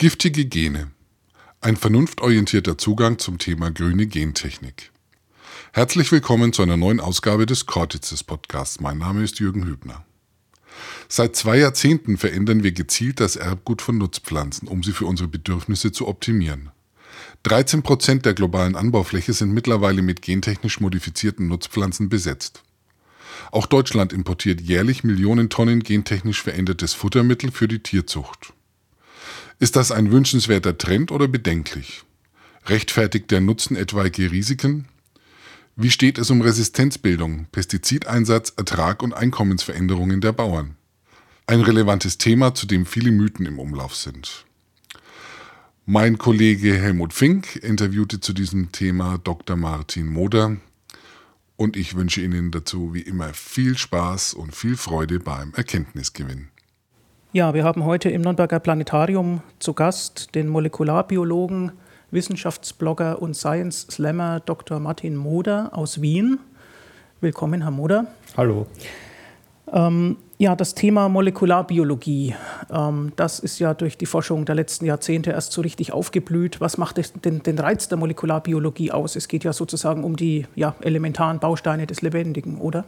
Giftige Gene. Ein vernunftorientierter Zugang zum Thema grüne Gentechnik. Herzlich willkommen zu einer neuen Ausgabe des Cortices Podcasts. Mein Name ist Jürgen Hübner. Seit 2 Jahrzehnten verändern wir gezielt das Erbgut von Nutzpflanzen, um sie für unsere Bedürfnisse zu optimieren. 13% der globalen Anbaufläche sind mittlerweile mit gentechnisch modifizierten Nutzpflanzen besetzt. Auch Deutschland importiert jährlich Millionen Tonnen gentechnisch verändertes Futtermittel für die Tierzucht. Ist das ein wünschenswerter Trend oder bedenklich? Rechtfertigt der Nutzen etwaige Risiken? Wie steht es um Resistenzbildung, Pestizideinsatz, Ertrag und Einkommensveränderungen der Bauern? Ein relevantes Thema, zu dem viele Mythen im Umlauf sind. Mein Kollege Helmut Fink interviewte zu diesem Thema Dr. Martin Moder und ich wünsche Ihnen dazu wie immer viel Spaß und viel Freude beim Erkenntnisgewinn. Ja, wir haben heute im Nürnberger Planetarium zu Gast den Molekularbiologen, Wissenschaftsblogger und Science-Slammer Dr. Martin Moder aus Wien. Willkommen, Herr Moder. Hallo. Das Thema Molekularbiologie, das ist ja durch die Forschung der letzten Jahrzehnte erst so richtig aufgeblüht. Was macht den Reiz der Molekularbiologie aus? Es geht ja sozusagen um die elementaren Bausteine des Lebendigen, oder?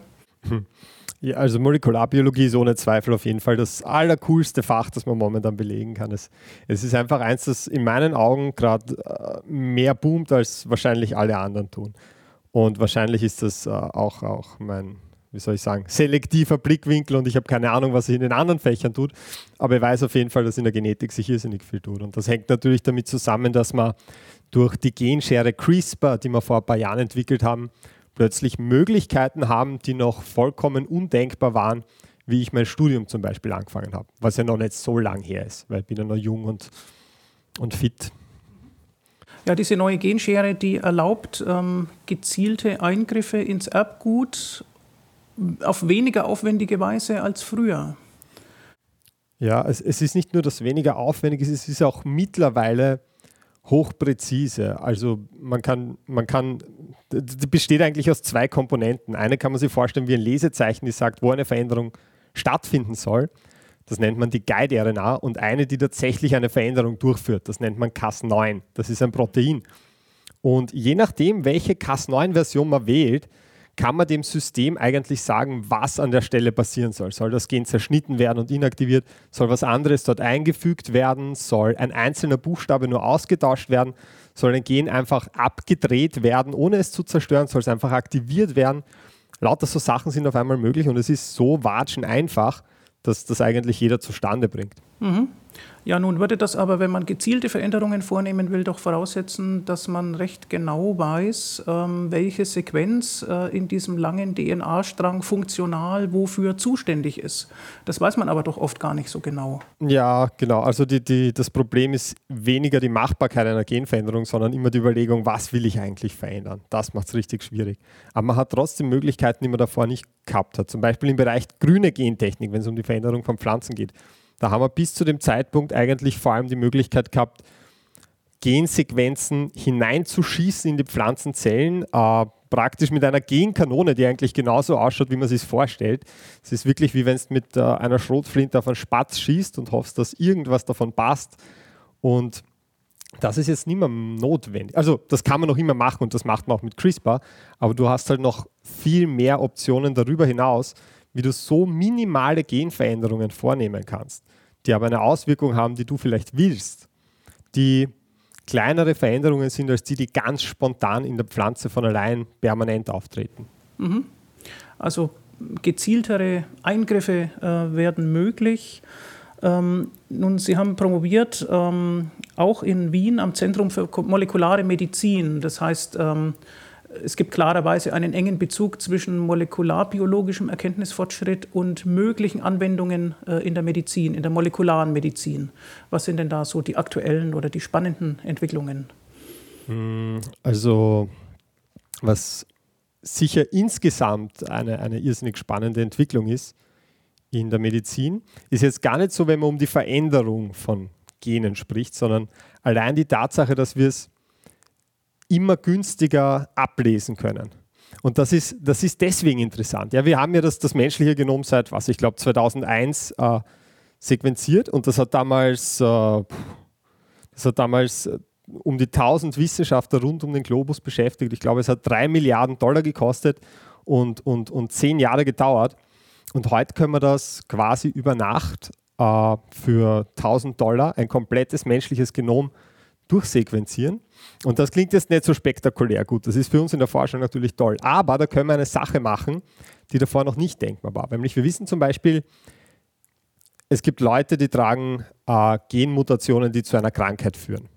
Ja, also Molekularbiologie ist ohne Zweifel auf jeden Fall das allercoolste Fach, das man momentan belegen kann. Es ist einfach eins, das in meinen Augen gerade mehr boomt, als wahrscheinlich alle anderen tun. Und wahrscheinlich ist das auch mein, selektiver Blickwinkel, und ich habe keine Ahnung, was sich in den anderen Fächern tut, aber ich weiß auf jeden Fall, dass in der Genetik sich irrsinnig viel tut. Und das hängt natürlich damit zusammen, dass man durch die Genschere CRISPR, die wir vor ein paar Jahren entwickelt haben, plötzlich Möglichkeiten haben, die noch vollkommen undenkbar waren, wie ich mein Studium zum Beispiel angefangen habe, was ja noch nicht so lang her ist, weil ich bin ja noch jung und fit. Ja, diese neue Genschere, die erlaubt gezielte Eingriffe ins Erbgut auf weniger aufwendige Weise als früher. Ja, es ist nicht nur, dass weniger aufwendig ist, es ist auch mittlerweile hochpräzise. Also man kann, die besteht eigentlich aus 2 Komponenten. Eine kann man sich vorstellen wie ein Lesezeichen, die sagt, wo eine Veränderung stattfinden soll. Das nennt man die Guide-RNA, und eine, die tatsächlich eine Veränderung durchführt. Das nennt man Cas9. Das ist ein Protein. Und je nachdem, welche Cas9-Version man wählt, kann man dem System eigentlich sagen, was an der Stelle passieren soll. Soll das Gen zerschnitten werden und inaktiviert? Soll was anderes dort eingefügt werden? Soll ein einzelner Buchstabe nur ausgetauscht werden? Soll ein Gen einfach abgedreht werden, ohne es zu zerstören? Soll es einfach aktiviert werden? Lauter so Sachen sind auf einmal möglich, und es ist so watscheneinfach, dass das eigentlich jeder zustande bringt. Mhm. Ja, nun würde das aber, wenn man gezielte Veränderungen vornehmen will, doch voraussetzen, dass man recht genau weiß, welche Sequenz in diesem langen DNA-Strang funktional wofür zuständig ist. Das weiß man aber doch oft gar nicht so genau. Ja, genau. Also das Problem ist weniger die Machbarkeit einer Genveränderung, sondern immer die Überlegung, was will ich eigentlich verändern? Das macht es richtig schwierig. Aber man hat trotzdem Möglichkeiten, die man davor nicht gehabt hat. Zum Beispiel im Bereich grüne Gentechnik, wenn es um die Veränderung von Pflanzen geht. Da haben wir bis zu dem Zeitpunkt eigentlich vor allem die Möglichkeit gehabt, Gensequenzen hineinzuschießen in die Pflanzenzellen, praktisch mit einer Genkanone, die eigentlich genauso ausschaut, wie man sich es vorstellt. Es ist wirklich, wie wenn du mit einer Schrotflinte auf einen Spatz schießt und hoffst, dass irgendwas davon passt. Und das ist jetzt nicht mehr notwendig. Also das kann man noch immer machen, und das macht man auch mit CRISPR, aber du hast halt noch viel mehr Optionen darüber hinaus, wie du so minimale Genveränderungen vornehmen kannst, die aber eine Auswirkung haben, die du vielleicht willst, die kleinere Veränderungen sind als die ganz spontan in der Pflanze von allein permanent auftreten. Mhm. Also gezieltere Eingriffe werden möglich. Nun, Sie haben promoviert, auch in Wien am Zentrum für molekulare Medizin. Das heißt, es gibt klarerweise einen engen Bezug zwischen molekularbiologischem Erkenntnisfortschritt und möglichen Anwendungen in der Medizin, in der molekularen Medizin. Was sind denn da so die aktuellen oder die spannenden Entwicklungen? Also, was sicher insgesamt eine irrsinnig spannende Entwicklung ist in der Medizin, ist jetzt gar nicht so, wenn man um die Veränderung von Genen spricht, sondern allein die Tatsache, dass wir es immer günstiger ablesen können. Und das ist deswegen interessant. Ja, wir haben ja das menschliche Genom seit, 2001 sequenziert, und das hat damals Das hat damals um die 1000 Wissenschaftler rund um den Globus beschäftigt. Ich glaube, es hat 3 Milliarden $ gekostet und 10 Jahre gedauert. Und heute können wir das quasi über Nacht für $1000 ein komplettes menschliches Genom durchsequenzieren. Und das klingt jetzt nicht so spektakulär. Gut, das ist für uns in der Forschung natürlich toll. Aber da können wir eine Sache machen, die davor noch nicht denkbar war. Nämlich wir wissen zum Beispiel, es gibt Leute, die tragen Genmutationen, die zu einer Krankheit führen.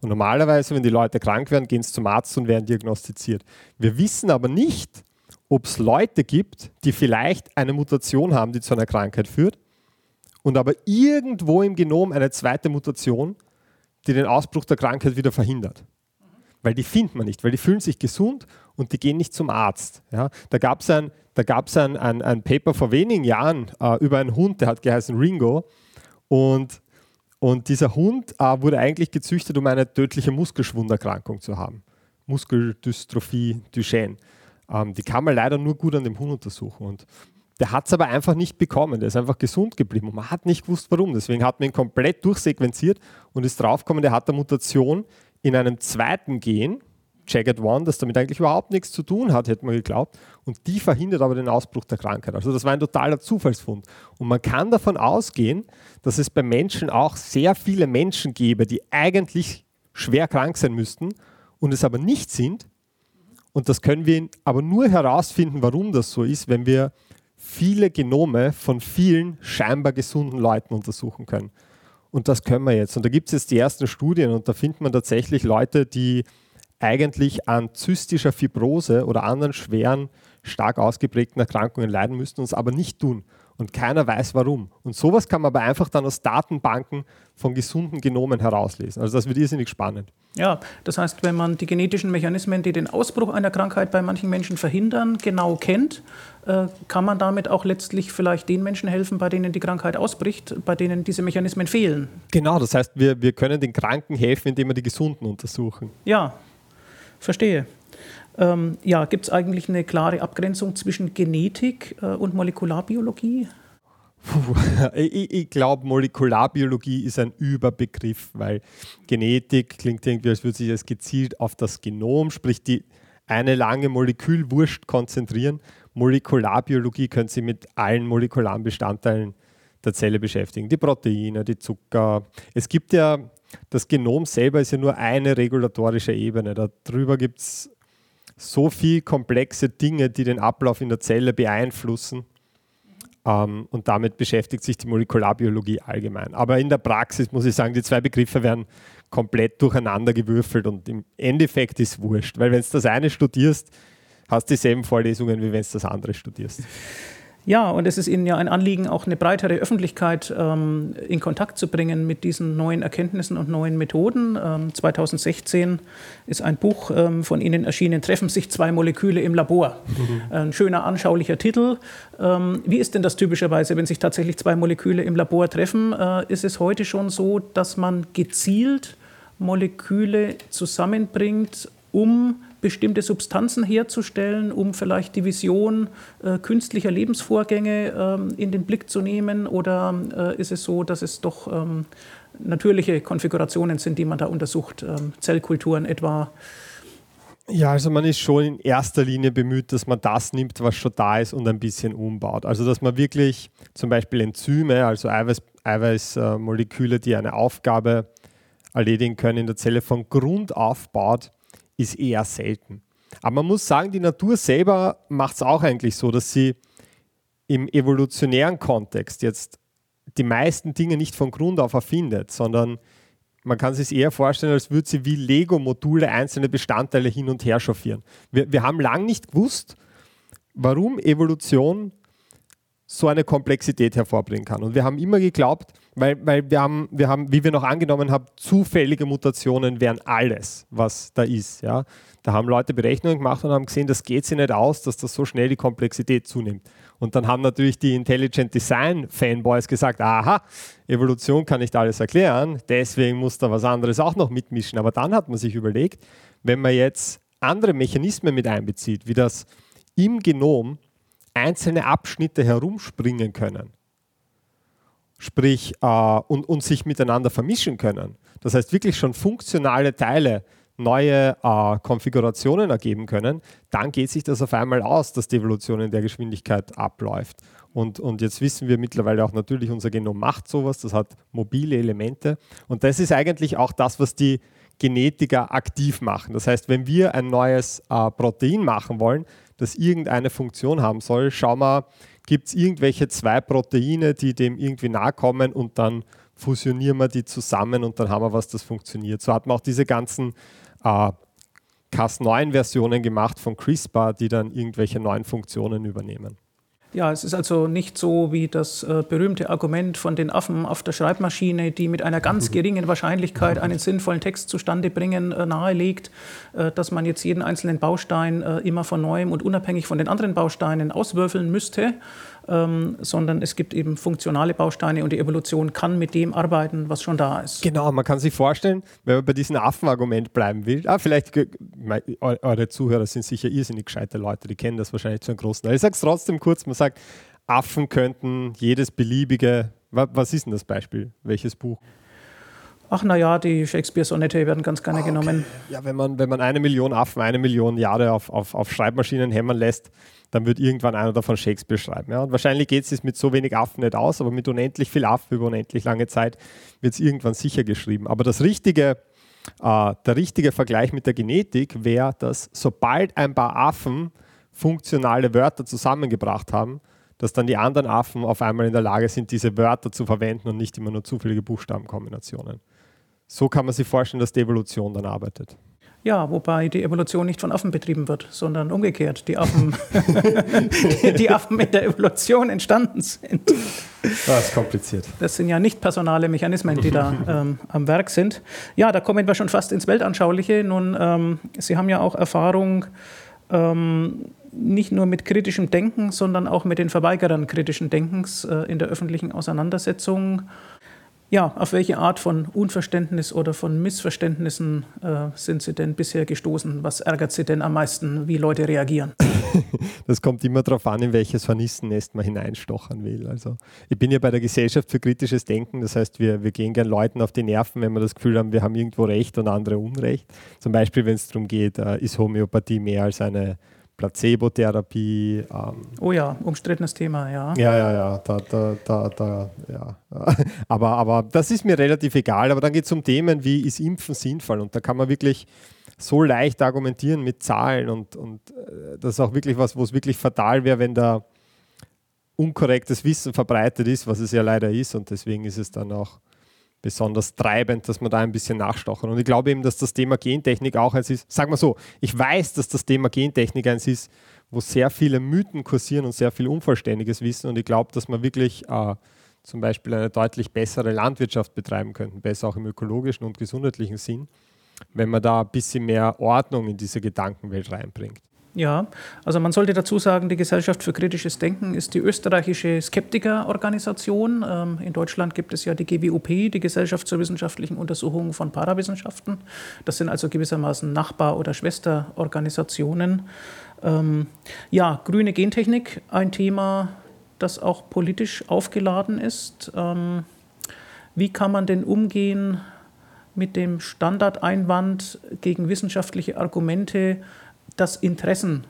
Und normalerweise, wenn die Leute krank werden, gehen sie zum Arzt und werden diagnostiziert. Wir wissen aber nicht, ob es Leute gibt, die vielleicht eine Mutation haben, die zu einer Krankheit führt, und aber irgendwo im Genom eine zweite Mutation, die den Ausbruch der Krankheit wieder verhindert. Weil die findet man nicht, weil die fühlen sich gesund und die gehen nicht zum Arzt. Ja, da gab es ein Paper vor wenigen Jahren über einen Hund, der hat geheißen Ringo, und dieser Hund wurde eigentlich gezüchtet, um eine tödliche Muskelschwunderkrankung zu haben. Muskeldystrophie Duchenne. Die kann man leider nur gut an dem Hund untersuchen. Und der hat es aber einfach nicht bekommen. Der ist einfach gesund geblieben. Und man hat nicht gewusst, warum. Deswegen hat man ihn komplett durchsequenziert und ist draufgekommen, der hat eine Mutation in einem zweiten Gen, Jagged One, das damit eigentlich überhaupt nichts zu tun hat, hätte man geglaubt. Und die verhindert aber den Ausbruch der Krankheit. Also das war ein totaler Zufallsfund. Und man kann davon ausgehen, dass es bei Menschen auch sehr viele Menschen gäbe, die eigentlich schwer krank sein müssten und es aber nicht sind. Und das können wir aber nur herausfinden, warum das so ist, wenn wir viele Genome von vielen scheinbar gesunden Leuten untersuchen können. Und das können wir jetzt. Und da gibt es jetzt die ersten Studien und da findet man tatsächlich Leute, die eigentlich an zystischer Fibrose oder anderen schweren, stark ausgeprägten Erkrankungen leiden müssten und es aber nicht tun. Und keiner weiß warum. Und sowas kann man aber einfach dann aus Datenbanken von gesunden Genomen herauslesen. Also das wird irrsinnig spannend. Ja, das heißt, wenn man die genetischen Mechanismen, die den Ausbruch einer Krankheit bei manchen Menschen verhindern, genau kennt, kann man damit auch letztlich vielleicht den Menschen helfen, bei denen die Krankheit ausbricht, bei denen diese Mechanismen fehlen. Genau, das heißt, wir können den Kranken helfen, indem wir die Gesunden untersuchen. Ja, verstehe. Gibt es eigentlich eine klare Abgrenzung zwischen Genetik und Molekularbiologie? Ich glaube, Molekularbiologie ist ein Überbegriff, weil Genetik klingt irgendwie, als würde sich das gezielt auf das Genom, sprich die eine lange Molekülwurst konzentrieren. Molekularbiologie können Sie mit allen molekularen Bestandteilen der Zelle beschäftigen. Die Proteine, die Zucker. Es gibt ja, das Genom selber ist ja nur eine regulatorische Ebene. Darüber gibt es so viele komplexe Dinge, die den Ablauf in der Zelle beeinflussen. Und damit beschäftigt sich die Molekularbiologie allgemein. Aber in der Praxis muss ich sagen, die zwei Begriffe werden komplett durcheinander gewürfelt und im Endeffekt ist es wurscht. Weil wenn du das eine studierst, hast du dieselben Vorlesungen, wie wenn du das andere studierst. Ja, und es ist Ihnen ja ein Anliegen, auch eine breitere Öffentlichkeit in Kontakt zu bringen mit diesen neuen Erkenntnissen und neuen Methoden. 2016 ist ein Buch von Ihnen erschienen, Treffen sich zwei Moleküle im Labor. Mhm. Ein schöner, anschaulicher Titel. Wie ist denn das typischerweise, wenn sich tatsächlich zwei Moleküle im Labor treffen? Ist es heute schon so, dass man gezielt Moleküle zusammenbringt, um bestimmte Substanzen herzustellen, um vielleicht die Vision künstlicher Lebensvorgänge in den Blick zu nehmen? Oder ist es so, dass es doch natürliche Konfigurationen sind, die man da untersucht, Zellkulturen etwa? Ja, also man ist schon in erster Linie bemüht, dass man das nimmt, was schon da ist und ein bisschen umbaut. Also dass man wirklich zum Beispiel Enzyme, also Eiweißmoleküle, die eine Aufgabe erledigen können, in der Zelle von Grund auf baut, ist eher selten. Aber man muss sagen, die Natur selber macht es auch eigentlich so, dass sie im evolutionären Kontext jetzt die meisten Dinge nicht von Grund auf erfindet, sondern man kann sich es eher vorstellen, als würde sie wie Lego-Module einzelne Bestandteile hin und her chauffieren. Wir haben lange nicht gewusst, warum Evolution so eine Komplexität hervorbringen kann. Und wir haben immer geglaubt, weil wir haben, wie wir noch angenommen haben, zufällige Mutationen wären alles, was da ist. Ja? Da haben Leute Berechnungen gemacht und haben gesehen, das geht sich nicht aus, dass das so schnell die Komplexität zunimmt. Und dann haben natürlich die Intelligent Design Fanboys gesagt, aha, Evolution kann nicht alles erklären, deswegen muss da was anderes auch noch mitmischen. Aber dann hat man sich überlegt, wenn man jetzt andere Mechanismen mit einbezieht, wie das im Genom einzelne Abschnitte herumspringen können sprich und sich miteinander vermischen können. Das heißt, wirklich schon funktionale Teile, neue Konfigurationen ergeben können, dann geht sich das auf einmal aus, dass die Evolution in der Geschwindigkeit abläuft. Und jetzt wissen wir mittlerweile auch natürlich, unser Genom macht sowas, das hat mobile Elemente. Und das ist eigentlich auch das, was die Genetiker aktiv machen. Das heißt, wenn wir ein neues Protein machen wollen, das irgendeine Funktion haben soll, schau mal, gibt es irgendwelche zwei Proteine, die dem irgendwie nahe kommen und dann fusionieren wir die zusammen und dann haben wir was, das funktioniert. So hat man auch diese ganzen Cas9-Versionen gemacht von CRISPR, die dann irgendwelche neuen Funktionen übernehmen. Ja, es ist also nicht so wie das berühmte Argument von den Affen auf der Schreibmaschine, die mit einer ganz geringen Wahrscheinlichkeit einen sinnvollen Text zustande bringen, nahelegt, dass man jetzt jeden einzelnen Baustein immer von neuem und unabhängig von den anderen Bausteinen auswürfeln müsste, sondern es gibt eben funktionale Bausteine und die Evolution kann mit dem arbeiten, was schon da ist. Genau, man kann sich vorstellen, wenn man bei diesem Affenargument bleiben will, vielleicht, eure Zuhörer sind sicher irrsinnig gescheite Leute, die kennen das wahrscheinlich zu einem großen Teil. Ich sage es trotzdem kurz, man sagt, Affen könnten jedes beliebige, was ist denn das Beispiel, welches Buch? Ach naja, die Shakespeare-Sonette werden ganz gerne genommen. Ja, wenn man 1 Million Affen 1 Million Jahre auf Schreibmaschinen hämmern lässt, dann wird irgendwann einer davon Shakespeare schreiben. Ja? Und wahrscheinlich geht es mit so wenig Affen nicht aus, aber mit unendlich viel Affen über unendlich lange Zeit wird es irgendwann sicher geschrieben. Aber der richtige Vergleich mit der Genetik wäre, dass sobald ein paar Affen funktionale Wörter zusammengebracht haben, dass dann die anderen Affen auf einmal in der Lage sind, diese Wörter zu verwenden und nicht immer nur zufällige Buchstabenkombinationen. So kann man sich vorstellen, dass die Evolution dann arbeitet. Ja, wobei die Evolution nicht von Affen betrieben wird, sondern umgekehrt, die Affen mit der Evolution entstanden sind. Das ist kompliziert. Das sind ja nicht personale Mechanismen, die da am Werk sind. Ja, da kommen wir schon fast ins Weltanschauliche. Nun, Sie haben ja auch Erfahrung, nicht nur mit kritischem Denken, sondern auch mit den Verweigerern kritischen Denkens in der öffentlichen Auseinandersetzung. Ja, auf welche Art von Unverständnis oder von Missverständnissen sind Sie denn bisher gestoßen? Was ärgert Sie denn am meisten, wie Leute reagieren? Das kommt immer darauf an, in welches Hornissennest man hineinstochern will. Also ich bin ja bei der Gesellschaft für kritisches Denken, das heißt, wir gehen gern Leuten auf die Nerven, wenn wir das Gefühl haben, wir haben irgendwo Recht und andere Unrecht. Zum Beispiel, wenn es darum geht, ist Homöopathie mehr als eine Placebo-Therapie. Oh ja, umstrittenes Thema, ja. Ja, ja. Aber das ist mir relativ egal. Aber dann geht es um Themen wie, ist Impfen sinnvoll? Und da kann man wirklich so leicht argumentieren mit Zahlen. Und das ist auch wirklich was, wo es wirklich fatal wäre, wenn da unkorrektes Wissen verbreitet ist, was es ja leider ist. Und deswegen ist es dann auch besonders treibend, dass man da ein bisschen nachstochern. Und ich glaube eben, dass das Thema Gentechnik auch eins ist, sagen wir so, ich weiß, dass das Thema Gentechnik eins ist, wo sehr viele Mythen kursieren und sehr viel unvollständiges Wissen. Und ich glaube, dass man wirklich zum Beispiel eine deutlich bessere Landwirtschaft betreiben könnte, besser auch im ökologischen und gesundheitlichen Sinn, wenn man da ein bisschen mehr Ordnung in diese Gedankenwelt reinbringt. Ja, also man sollte dazu sagen, die Gesellschaft für kritisches Denken ist die österreichische Skeptikerorganisation. In Deutschland gibt es ja die GWUP, die Gesellschaft zur wissenschaftlichen Untersuchung von Parawissenschaften. Das sind also gewissermaßen Nachbar- oder Schwesterorganisationen. Ja, grüne Gentechnik, ein Thema, das auch politisch aufgeladen ist. Wie kann man denn umgehen mit dem Standardeinwand gegen wissenschaftliche Argumente, dass Interessen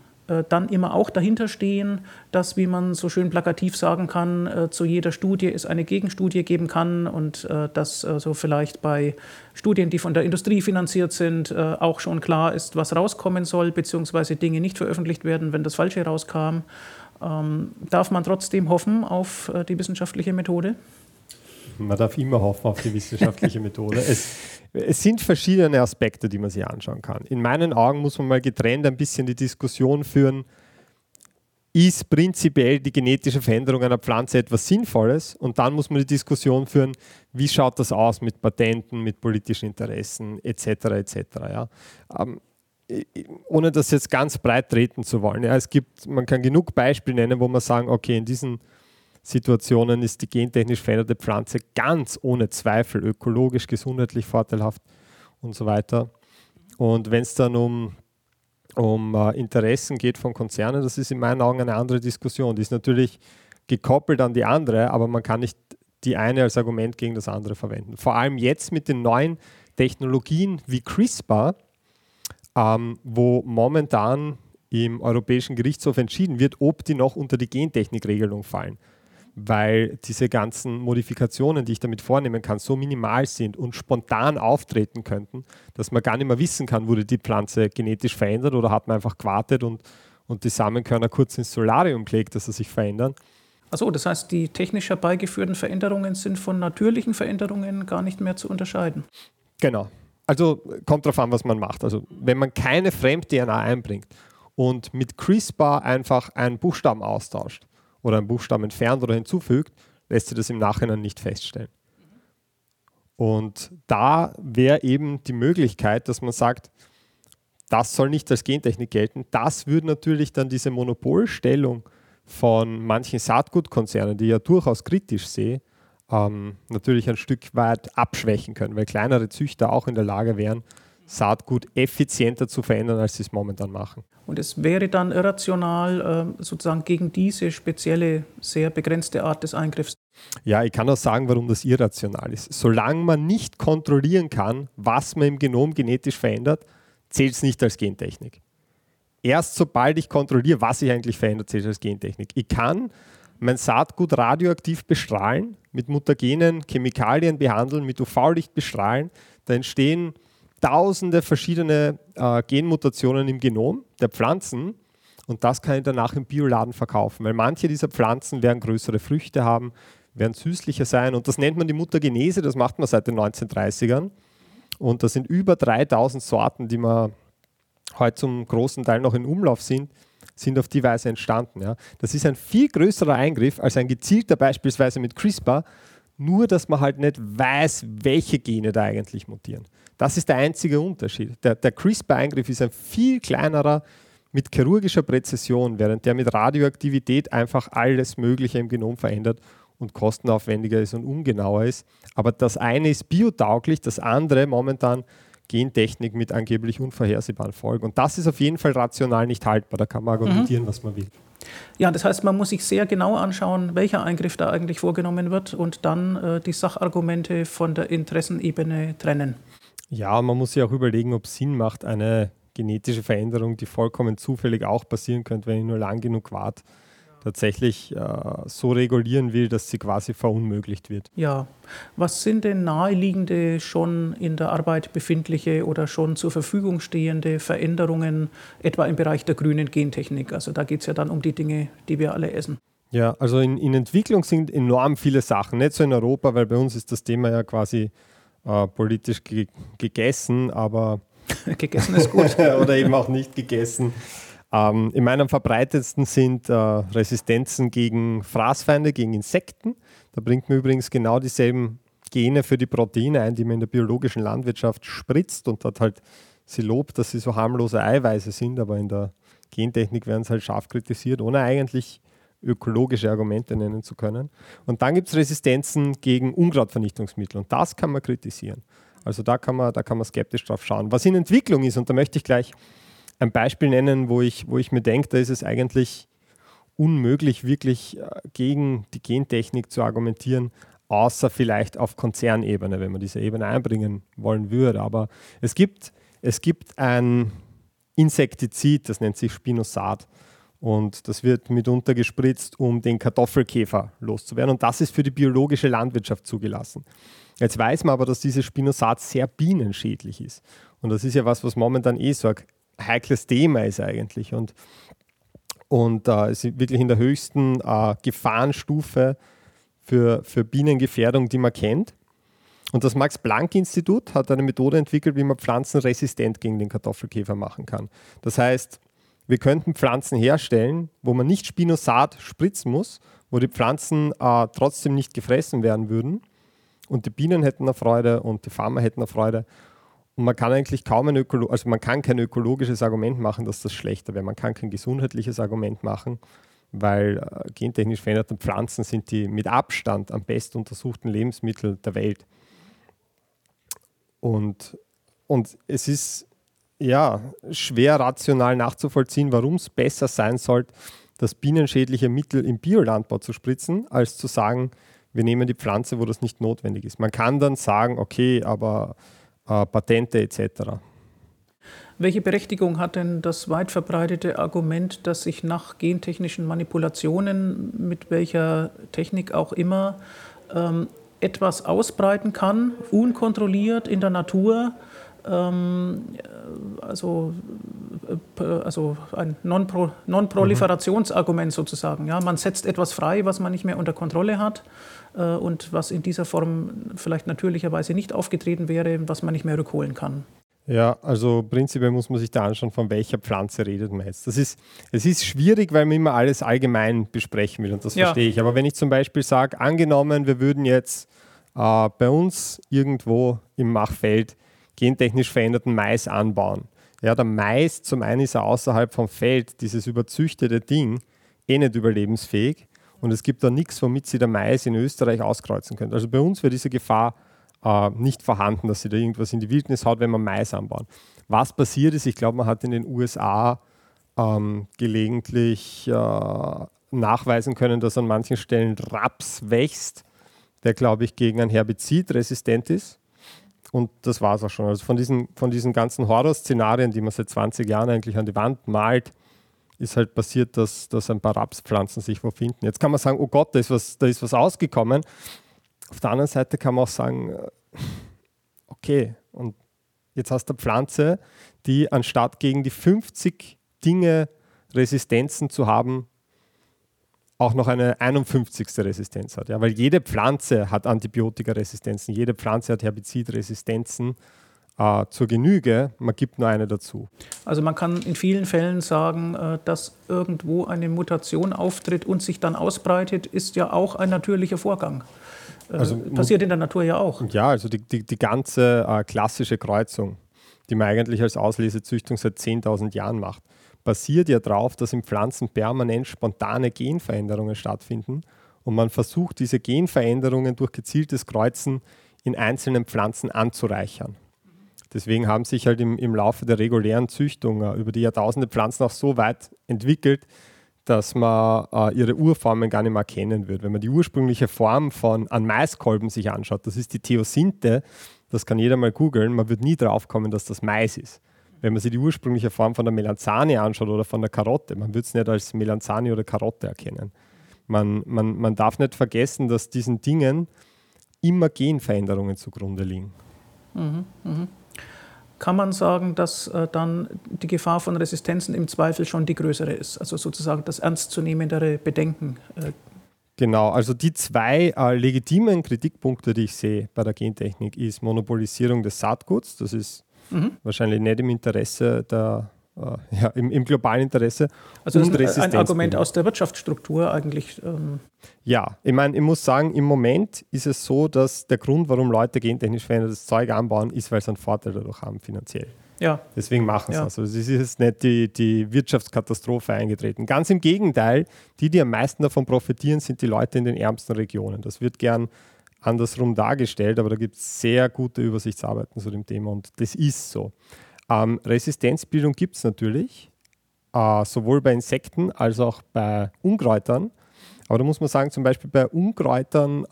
dann immer auch dahinter stehen, dass, wie man so schön plakativ sagen kann, zu jeder Studie es eine Gegenstudie geben kann und dass so vielleicht bei Studien, die von der Industrie finanziert sind, auch schon klar ist, was rauskommen soll, beziehungsweise Dinge nicht veröffentlicht werden, wenn das Falsche rauskam. Darf man trotzdem hoffen auf die wissenschaftliche Methode? Man darf immer hoffen auf die wissenschaftliche Methode. Es sind verschiedene Aspekte, die man sich anschauen kann. In meinen Augen muss man mal getrennt ein bisschen die Diskussion führen, ist prinzipiell die genetische Veränderung einer Pflanze etwas Sinnvolles? Und dann muss man die Diskussion führen, wie schaut das aus mit Patenten, mit politischen Interessen etc. etc. Ja? Ohne das jetzt ganz breit treten zu wollen. Ja? Man kann genug Beispiele nennen, wo man sagen, okay, in diesen Situationen ist die gentechnisch veränderte Pflanze ganz ohne Zweifel ökologisch, gesundheitlich vorteilhaft und so weiter. Und wenn es dann um Interessen geht von Konzernen, das ist in meinen Augen eine andere Diskussion. Die ist natürlich gekoppelt an die andere, aber man kann nicht die eine als Argument gegen das andere verwenden. Vor allem jetzt mit den neuen Technologien wie CRISPR, wo momentan im Europäischen Gerichtshof entschieden wird, ob die noch unter die Gentechnikregelung fallen, weil diese ganzen Modifikationen, die ich damit vornehmen kann, so minimal sind und spontan auftreten könnten, dass man gar nicht mehr wissen kann, wurde die Pflanze genetisch verändert oder hat man einfach gewartet und die Samenkörner kurz ins Solarium gelegt, dass sie sich verändern. Achso, das heißt, die technisch herbeigeführten Veränderungen sind von natürlichen Veränderungen gar nicht mehr zu unterscheiden. Genau. Also kommt drauf an, was man macht. Also wenn man keine Fremd-DNA einbringt und mit CRISPR einfach einen Buchstaben austauscht oder einen Buchstaben entfernt oder hinzufügt, lässt sich das im Nachhinein nicht feststellen. Und da wäre eben die Möglichkeit, dass man sagt, das soll nicht als Gentechnik gelten. Das würde natürlich dann diese Monopolstellung von manchen Saatgutkonzernen, die ich ja durchaus kritisch sehe, natürlich ein Stück weit abschwächen können, weil kleinere Züchter auch in der Lage wären, Saatgut effizienter zu verändern, als sie es momentan machen. Und es wäre dann irrational, sozusagen gegen diese spezielle, sehr begrenzte Art des Eingriffs. Ja, ich kann auch sagen, warum das irrational ist. Solange man nicht kontrollieren kann, was man im Genom genetisch verändert, zählt es nicht als Gentechnik. Erst sobald ich kontrolliere, was ich eigentlich verändert, zählt es als Gentechnik. Ich kann mein Saatgut radioaktiv bestrahlen, mit Mutagenen, Chemikalien behandeln, mit UV-Licht bestrahlen. Da entstehen tausende verschiedene Genmutationen im Genom der Pflanzen und das kann ich danach im Bioladen verkaufen, weil manche dieser Pflanzen werden größere Früchte haben, werden süßlicher sein und das nennt man die Mutagenese, das macht man seit den 1930ern und das sind über 3000 Sorten, die man heute zum großen Teil noch in Umlauf sind auf die Weise entstanden. Ja. Das ist ein viel größerer Eingriff als ein gezielter beispielsweise mit CRISPR, nur dass man halt nicht weiß, welche Gene da eigentlich mutieren. Das ist der einzige Unterschied. Der CRISPR-Eingriff ist ein viel kleinerer mit chirurgischer Präzision, während der mit Radioaktivität einfach alles Mögliche im Genom verändert und kostenaufwendiger ist und ungenauer ist. Aber das eine ist biotauglich, das andere momentan Gentechnik mit angeblich unvorhersehbaren Folgen. Und das ist auf jeden Fall rational nicht haltbar. Da kann man argumentieren, was man will. Ja, das heißt, man muss sich sehr genau anschauen, welcher Eingriff da eigentlich vorgenommen wird und dann die Sachargumente von der Interessenebene trennen. Ja, man muss sich auch überlegen, ob es Sinn macht, eine genetische Veränderung, die vollkommen zufällig auch passieren könnte, wenn ich nur lang genug warte, tatsächlich so regulieren will, dass sie quasi verunmöglicht wird. Ja, was sind denn naheliegende, schon in der Arbeit befindliche oder schon zur Verfügung stehende Veränderungen, etwa im Bereich der grünen Gentechnik? Also da geht es ja dann um die Dinge, die wir alle essen. Ja, also in Entwicklung sind enorm viele Sachen, nicht so in Europa, weil bei uns ist das Thema ja quasi politisch gegessen, aber gegessen ist gut. Oder eben auch nicht gegessen. Ich meine, am verbreitetsten sind Resistenzen gegen Fraßfeinde, gegen Insekten. Da bringt man übrigens genau dieselben Gene für die Proteine ein, die man in der biologischen Landwirtschaft spritzt und hat halt sie lobt, dass sie so harmlose Eiweiße sind, aber in der Gentechnik werden sie halt scharf kritisiert, ohne eigentlich ökologische Argumente nennen zu können. Und dann gibt es Resistenzen gegen Unkrautvernichtungsmittel und das kann man kritisieren. Also da kann man skeptisch drauf schauen. Was in Entwicklung ist, und da möchte ich gleich ein Beispiel nennen, wo ich mir denke, da ist es eigentlich unmöglich, wirklich gegen die Gentechnik zu argumentieren, außer vielleicht auf Konzernebene, wenn man diese Ebene einbringen wollen würde. Aber es gibt ein Insektizid, das nennt sich Spinosad. Und das wird mitunter gespritzt, um den Kartoffelkäfer loszuwerden. Und das ist für die biologische Landwirtschaft zugelassen. Jetzt weiß man aber, dass dieses Spinosad sehr bienenschädlich ist. Und das ist ja was momentan so ein heikles Thema ist eigentlich. Und es ist wirklich in der höchsten Gefahrenstufe für Bienengefährdung, die man kennt. Und das Max-Planck-Institut hat eine Methode entwickelt, wie man Pflanzen resistent gegen den Kartoffelkäfer machen kann. Das heißt, wir könnten Pflanzen herstellen, wo man nicht Spinosad spritzen muss, wo die Pflanzen trotzdem nicht gefressen werden würden und die Bienen hätten eine Freude und die Farmer hätten eine Freude. Und man kann eigentlich kein ökologisches Argument machen, dass das schlechter wäre. Man kann kein gesundheitliches Argument machen, weil gentechnisch veränderte Pflanzen sind die mit Abstand am besten untersuchten Lebensmittel der Welt. Und es ist ja schwer rational nachzuvollziehen, warum es besser sein sollte, das bienenschädliche Mittel im Biolandbau zu spritzen, als zu sagen, wir nehmen die Pflanze, wo das nicht notwendig ist. Man kann dann sagen, okay, aber Patente etc. Welche Berechtigung hat denn das weit verbreitete Argument, dass sich nach gentechnischen Manipulationen, mit welcher Technik auch immer, etwas ausbreiten kann, unkontrolliert in der Natur, also ein Non-Proliferationsargument sozusagen. Ja, man setzt etwas frei, was man nicht mehr unter Kontrolle hat und was in dieser Form vielleicht natürlicherweise nicht aufgetreten wäre, was man nicht mehr rückholen kann. Ja, also prinzipiell muss man sich da anschauen, von welcher Pflanze redet man jetzt. Es ist schwierig, weil man immer alles allgemein besprechen will und das verstehe ich. Aber wenn ich zum Beispiel sage, angenommen, wir würden jetzt bei uns irgendwo im Machfeld gentechnisch veränderten Mais anbauen. Ja, der Mais, zum einen ist er außerhalb vom Feld, dieses überzüchtete Ding, eh nicht überlebensfähig und es gibt da nichts, womit sie der Mais in Österreich auskreuzen können. Also bei uns wäre diese Gefahr nicht vorhanden, dass sie da irgendwas in die Wildnis haut, wenn man Mais anbauen. Was passiert ist, ich glaube, man hat in den USA gelegentlich nachweisen können, dass an manchen Stellen Raps wächst, der, glaube ich, gegen ein Herbizid resistent ist. Und das war es auch schon. Also von diesen ganzen Horrorszenarien, die man seit 20 Jahren eigentlich an die Wand malt, ist halt passiert, dass ein paar Rapspflanzen sich wo finden. Jetzt kann man sagen, oh Gott, da ist was ausgekommen. Auf der anderen Seite kann man auch sagen, okay, und jetzt hast du eine Pflanze, die anstatt gegen die 50 Dinge Resistenzen zu haben, auch noch eine 51. Resistenz hat. Ja, weil jede Pflanze hat Antibiotikaresistenzen, jede Pflanze hat Herbizidresistenzen zur Genüge, man gibt nur eine dazu. Also man kann in vielen Fällen sagen, dass irgendwo eine Mutation auftritt und sich dann ausbreitet, ist ja auch ein natürlicher Vorgang. Also, passiert in der Natur ja auch. Ja, also die ganze klassische Kreuzung, die man eigentlich als Auslesezüchtung seit 10.000 Jahren macht, basiert ja darauf, dass in Pflanzen permanent spontane Genveränderungen stattfinden und man versucht, diese Genveränderungen durch gezieltes Kreuzen in einzelnen Pflanzen anzureichern. Deswegen haben sich halt im Laufe der regulären Züchtung über die Jahrtausende Pflanzen auch so weit entwickelt, dass man ihre Urformen gar nicht mehr erkennen wird. Wenn man die ursprüngliche Form von an Maiskolben sich anschaut, das ist die Theosinte, das kann jeder mal googeln, man wird nie drauf kommen, dass das Mais ist. Wenn man sich die ursprüngliche Form von der Melanzane anschaut oder von der Karotte, man wird es nicht als Melanzane oder Karotte erkennen. Man darf nicht vergessen, dass diesen Dingen immer Genveränderungen zugrunde liegen. Mhm, mh. Kann man sagen, dass dann die Gefahr von Resistenzen im Zweifel schon die größere ist? Also sozusagen das ernstzunehmendere Bedenken. Genau, also die zwei legitimen Kritikpunkte, die ich sehe bei der Gentechnik, ist Monopolisierung des Saatguts. Das ist wahrscheinlich nicht im Interesse im globalen Interesse. Also das ist ein Argument aus der Wirtschaftsstruktur eigentlich. Ja, ich meine, ich muss sagen, im Moment ist es so, dass der Grund, warum Leute gentechnisch verändertes Zeug anbauen, ist, weil sie einen Vorteil dadurch haben finanziell. Ja. Deswegen machen sie es. Also es ist jetzt nicht die Wirtschaftskatastrophe eingetreten. Ganz im Gegenteil, die am meisten davon profitieren, sind die Leute in den ärmsten Regionen. Das wird gern andersrum dargestellt, aber da gibt es sehr gute Übersichtsarbeiten zu dem Thema und das ist so. Resistenzbildung gibt es natürlich, sowohl bei Insekten als auch bei Unkräutern. Aber da muss man sagen, zum Beispiel bei Unkräutern,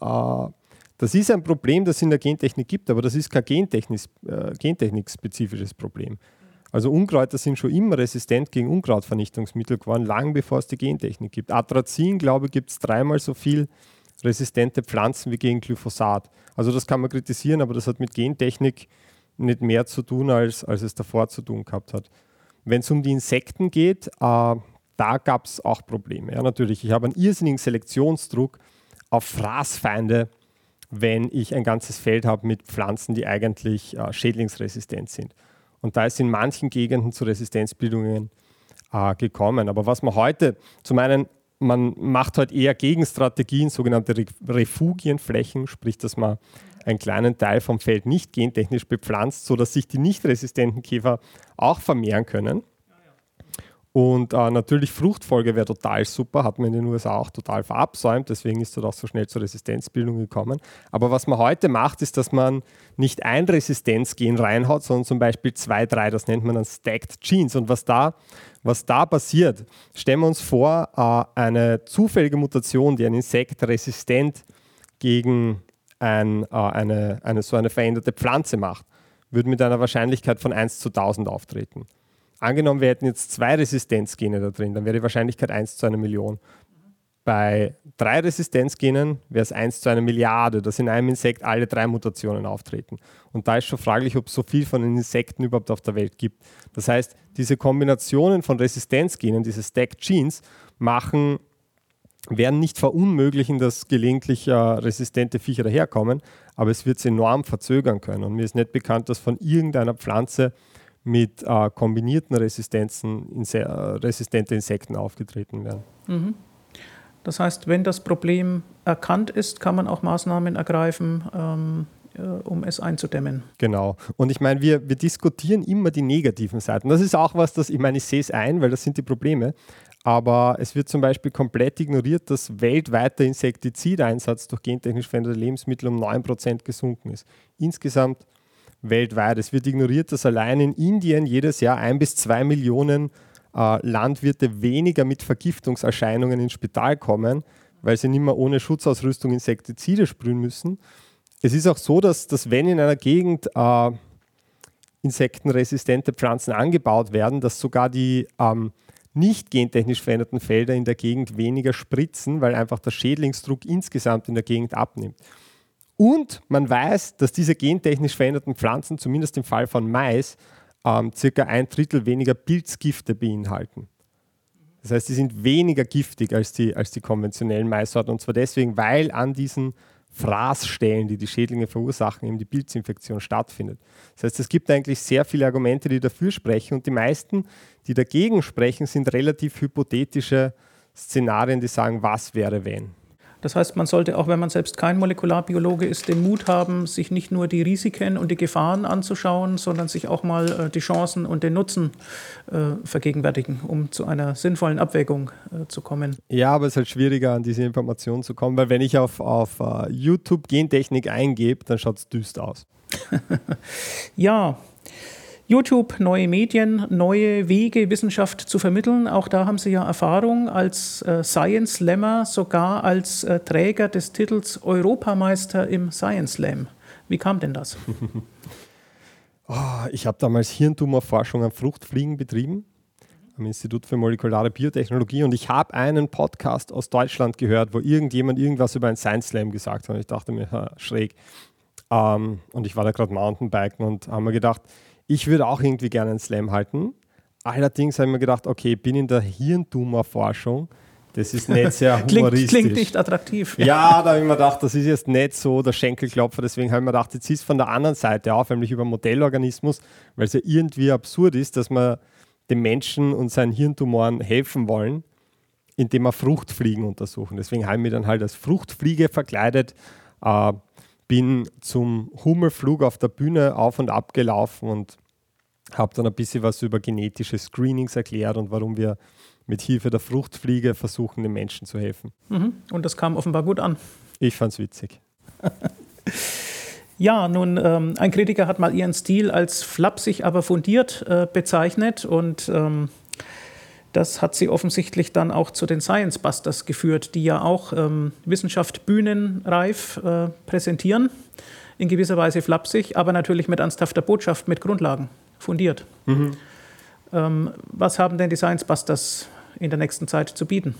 das ist ein Problem, das es in der Gentechnik gibt, aber das ist kein gentechnikspezifisches Problem. Also Unkräuter sind schon immer resistent gegen Unkrautvernichtungsmittel geworden, lang bevor es die Gentechnik gibt. Atrazin, glaube ich, gibt es 3-mal so viel resistente Pflanzen wie gegen Glyphosat. Also das kann man kritisieren, aber das hat mit Gentechnik nicht mehr zu tun, als es davor zu tun gehabt hat. Wenn es um die Insekten geht, da gab es auch Probleme. Ja, natürlich, ich habe einen irrsinnigen Selektionsdruck auf Fraßfeinde, wenn ich ein ganzes Feld habe mit Pflanzen, die eigentlich schädlingsresistent sind. Und da ist in manchen Gegenden zu Resistenzbildungen gekommen. Aber was man heute, zum einen, man macht heute eher Gegenstrategien, sogenannte Refugienflächen, sprich, dass man einen kleinen Teil vom Feld nicht gentechnisch bepflanzt, sodass sich die nicht resistenten Käfer auch vermehren können. Und natürlich Fruchtfolge wäre total super, hat man in den USA auch total verabsäumt, deswegen ist das auch so schnell zur Resistenzbildung gekommen. Aber was man heute macht, ist, dass man nicht ein Resistenzgen reinhaut, sondern zum Beispiel 2, 3, das nennt man dann Stacked Genes. Und was da passiert, stellen wir uns vor, eine zufällige Mutation, die ein Insekt resistent gegen eine veränderte Pflanze macht, würde mit einer Wahrscheinlichkeit von 1 zu 1000 auftreten. Angenommen, wir hätten jetzt 2 Resistenzgene da drin, dann wäre die Wahrscheinlichkeit 1 zu 1 Million. Bei 3 Resistenzgenen wäre es 1 zu 1 Milliarde, dass in einem Insekt alle 3 Mutationen auftreten. Und da ist schon fraglich, ob es so viel von den Insekten überhaupt auf der Welt gibt. Das heißt, diese Kombinationen von Resistenzgenen, diese Stacked Genes, werden nicht verunmöglichen, dass gelegentlich resistente Viecher daherkommen, aber es wird es enorm verzögern können. Und mir ist nicht bekannt, dass von irgendeiner Pflanze mit kombinierten Resistenzen resistente Insekten aufgetreten werden. Mhm. Das heißt, wenn das Problem erkannt ist, kann man auch Maßnahmen ergreifen, um es einzudämmen. Genau. Und ich meine, wir diskutieren immer die negativen Seiten. Das ist auch was, ich sehe es ein, weil das sind die Probleme. Aber es wird zum Beispiel komplett ignoriert, dass weltweit der Insektizideinsatz durch gentechnisch veränderte Lebensmittel um 9% gesunken ist. Insgesamt weltweit. Es wird ignoriert, dass allein in Indien jedes Jahr 1 bis 2 Millionen Landwirte weniger mit Vergiftungserscheinungen ins Spital kommen, weil sie nicht mehr ohne Schutzausrüstung Insektizide sprühen müssen. Es ist auch so, dass wenn in einer Gegend insektenresistente Pflanzen angebaut werden, dass sogar die nicht gentechnisch veränderten Felder in der Gegend weniger spritzen, weil einfach der Schädlingsdruck insgesamt in der Gegend abnimmt. Und man weiß, dass diese gentechnisch veränderten Pflanzen, zumindest im Fall von Mais, circa 1/3 weniger Pilzgifte beinhalten. Das heißt, die sind weniger giftig als die konventionellen Maissorten. Und zwar deswegen, weil an diesen Fraßstellen, die die Schädlinge verursachen, eben die Pilzinfektion stattfindet. Das heißt, es gibt eigentlich sehr viele Argumente, die dafür sprechen, und die meisten, die dagegen sprechen, sind relativ hypothetische Szenarien, die sagen, was wäre wenn. Das heißt, man sollte auch, wenn man selbst kein Molekularbiologe ist, den Mut haben, sich nicht nur die Risiken und die Gefahren anzuschauen, sondern sich auch mal die Chancen und den Nutzen vergegenwärtigen, um zu einer sinnvollen Abwägung zu kommen. Ja, aber es ist halt schwieriger, an diese Informationen zu kommen, weil wenn ich auf YouTube Gentechnik eingebe, dann schaut es düster aus. Ja. YouTube, neue Medien, neue Wege, Wissenschaft zu vermitteln. Auch da haben Sie ja Erfahrung als Science Slammer, sogar als Träger des Titels Europameister im Science Slam. Wie kam denn das? Ich habe damals Hirntumorforschung an Fruchtfliegen betrieben, am Institut für molekulare Biotechnologie. Und ich habe einen Podcast aus Deutschland gehört, wo irgendjemand irgendwas über einen Science Slam gesagt hat. Und ich dachte mir, schräg. Und ich war da gerade Mountainbiken und habe mir gedacht, ich würde auch irgendwie gerne einen Slam halten. Allerdings habe ich mir gedacht, okay, ich bin in der Hirntumorforschung. Das ist nicht sehr humoristisch. Klingt nicht attraktiv. Ja, da habe ich mir gedacht, das ist jetzt nicht so der Schenkelklopfer. Deswegen habe ich mir gedacht, jetzt zieh es von der anderen Seite auf, nämlich über Modellorganismus, weil es ja irgendwie absurd ist, dass wir den Menschen und seinen Hirntumoren helfen wollen, indem wir Fruchtfliegen untersuchen. Deswegen habe ich mich dann halt als Fruchtfliege verkleidet, bin zum Hummelflug auf der Bühne auf und ab gelaufen und habe dann ein bisschen was über genetische Screenings erklärt und warum wir mit Hilfe der Fruchtfliege versuchen, den Menschen zu helfen. Mhm. Und das kam offenbar gut an. Ich fand's witzig. Ja, nun, ein Kritiker hat mal Ihren Stil als flapsig, aber fundiert bezeichnet, und das hat Sie offensichtlich dann auch zu den Science Busters geführt, die ja auch Wissenschaft bühnenreif präsentieren, in gewisser Weise flapsig, aber natürlich mit ernsthafter Botschaft, mit Grundlagen, fundiert. Mhm. Was haben denn die Science Busters in der nächsten Zeit zu bieten?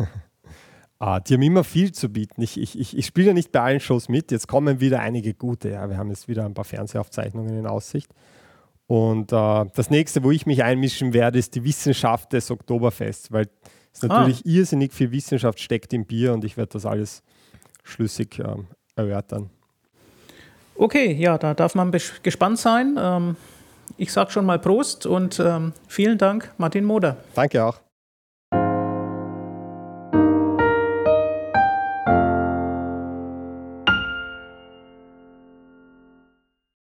Die haben immer viel zu bieten. Ich spiele ja nicht bei allen Shows mit, jetzt kommen wieder einige gute. Ja. Wir haben jetzt wieder ein paar Fernsehaufzeichnungen in Aussicht. Und das nächste, wo ich mich einmischen werde, ist die Wissenschaft des Oktoberfests, weil es natürlich irrsinnig viel Wissenschaft steckt im Bier, und ich werde das alles schlüssig erörtern. Okay, ja, da darf man gespannt sein. Ich sage schon mal Prost und vielen Dank, Martin Moder. Danke auch.